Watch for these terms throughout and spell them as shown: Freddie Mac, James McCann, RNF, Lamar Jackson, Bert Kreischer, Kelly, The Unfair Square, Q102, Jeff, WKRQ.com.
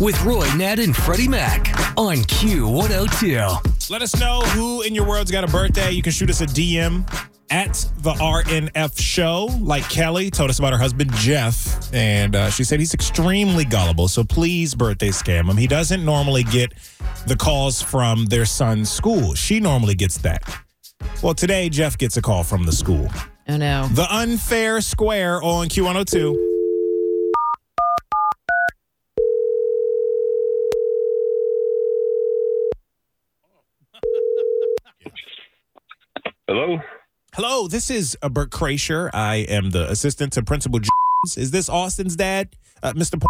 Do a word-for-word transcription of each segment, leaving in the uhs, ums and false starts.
with Roy, Ned, and Freddie Mac on Q one oh two. Let us know who in your world's got a birthday. You can shoot us a D M at the R N F show. Like Kelly told us about her husband, Jeff, and uh, she said he's extremely gullible, so please birthday scam him. He doesn't normally get the calls from their son's school. She normally gets that. Well, today, Jeff gets a call from the school. Oh, no. The Unfair Square on Q one oh two. Hello? Hello, this is uh, Bert Kreischer. I am the assistant to Principal Jones. Is this Austin's dad, uh, Mister P-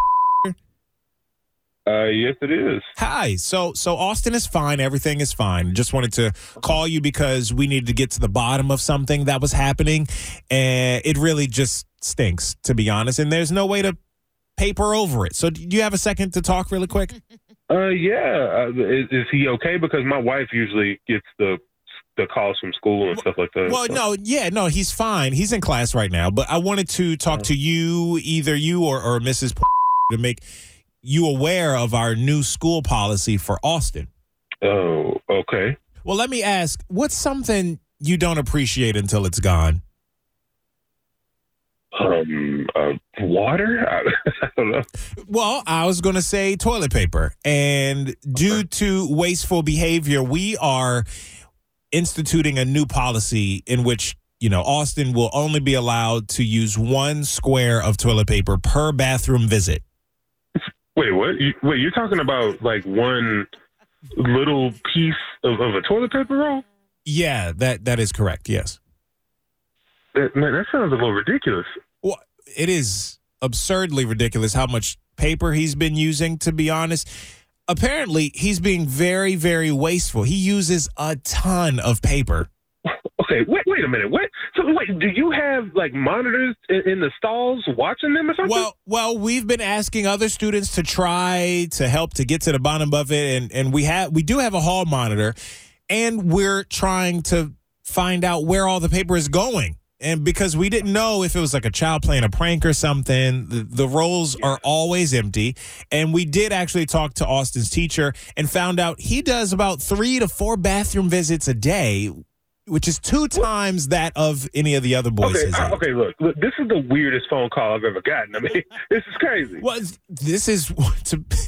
Uh, yes, it is. Hi. So, so Austin is fine. Everything is fine. Just wanted to call you because we needed to get to the bottom of something that was happening, and it really just stinks, to be honest. And there's no way to paper over it. So, do you have a second to talk really quick? Uh, yeah. Uh, is, is he okay? Because my wife usually gets the the calls from school and stuff like that. Well, no, yeah, no, he's fine. He's in class right now. But I wanted to talk to you, either you or or Missus P- to make you aware of our new school policy for Austin. Oh, okay. Well, let me ask, what's something you don't appreciate until it's gone? Um, uh, water? I don't know. Well, I was going to say toilet paper. And due okay. to wasteful behavior, we are instituting a new policy in which, you know, Austin will only be allowed to use one square of toilet paper per bathroom visit. Wait, what? You, wait, you're talking about like one little piece of, of a toilet paper roll? Yeah, that, that is correct, yes. That, man, that sounds a little ridiculous. Well, it is absurdly ridiculous how much paper he's been using, to be honest. Apparently, he's being very, very wasteful. He uses a ton of paper. Okay, wait, wait a minute. What? So, wait, do you have, like, monitors in, in the stalls watching them or something? Well, well, we've been asking other students to try to help to get to the bottom of it, and, and we have we do have a hall monitor, and we're trying to find out where all the paper is going. And because we didn't know if it was like a child playing a prank or something, the, the rolls are always empty. And we did actually talk to Austin's teacher and found out he does about three to four bathroom visits a day, which is two times that of any of the other boys. Okay, uh, okay look, look, this is the weirdest phone call I've ever gotten. I mean, this is crazy. Well, this is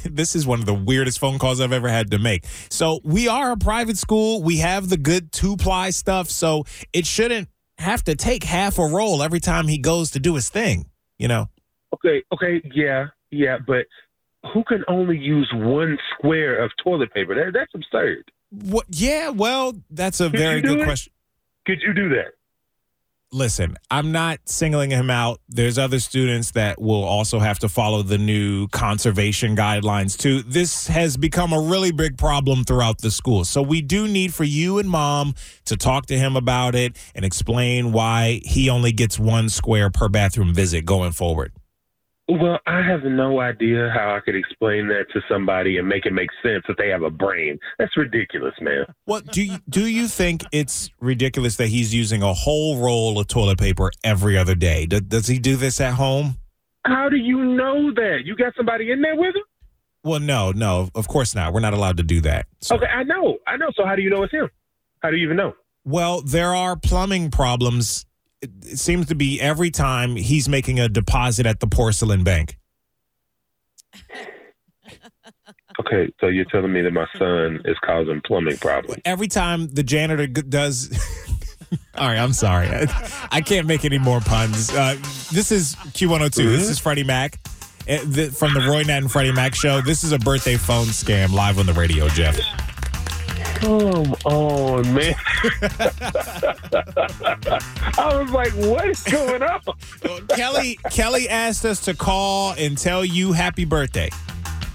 this is one of the weirdest phone calls I've ever had to make. So we are a private school. We have the good two-ply stuff, so it shouldn't have to take half a roll every time he goes to do his thing, you know? Okay, okay, yeah, yeah, but who can only use one square of toilet paper? That, that's absurd. What? Yeah, well, that's a Could very good it? question. Could you do that? Listen, I'm not singling him out. There's other students that will also have to follow the new conservation guidelines, too. This has become a really big problem throughout the school. So we do need for you and Mom to talk to him about it and explain why he only gets one square per bathroom visit going forward. Well, I have no idea how I could explain that to somebody and make it make sense if they have a brain. That's ridiculous, man. Well, do you, do you think it's ridiculous that he's using a whole roll of toilet paper every other day? Does, does he do this at home? How do you know that? You got somebody in there with him? Well, no, no, of course not. We're not allowed to do that. So. Okay, I know. I know. So how do you know it's him? How do you even know? Well, there are plumbing problems. It seems to be every time he's making a deposit at the porcelain bank. Okay, so you're telling me that my son is causing plumbing problems. Every time the janitor does... All right, I'm sorry. I, I can't make any more puns. Uh, this is Q one oh two. Mm-hmm. This is Freddie Mac from the Roy, Nat, and Freddie Mac show. This is a birthday phone scam live on the radio, Jeff. Come on, man. I was like, what is going on? Well, Kelly Kelly asked us to call and tell you happy birthday.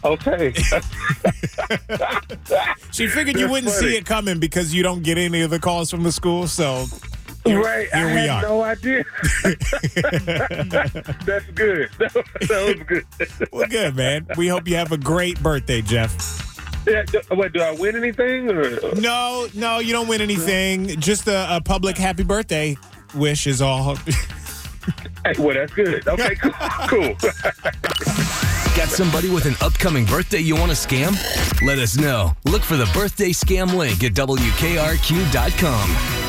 Okay. She figured you That's wouldn't funny. see it coming because you don't get any of the calls from the school, so here, right. Here I we had are. no idea. That's good. That was, that was good. Well, good, man. We hope you have a great birthday, Jeff. Yeah, do, wait, do I win anything? Or? No, no, you don't win anything. Just a, a public happy birthday wish is all. Hey, well, that's good. Okay, cool. cool. Got somebody with an upcoming birthday you want to scam? Let us know. Look for the birthday scam link at W K R Q dot com.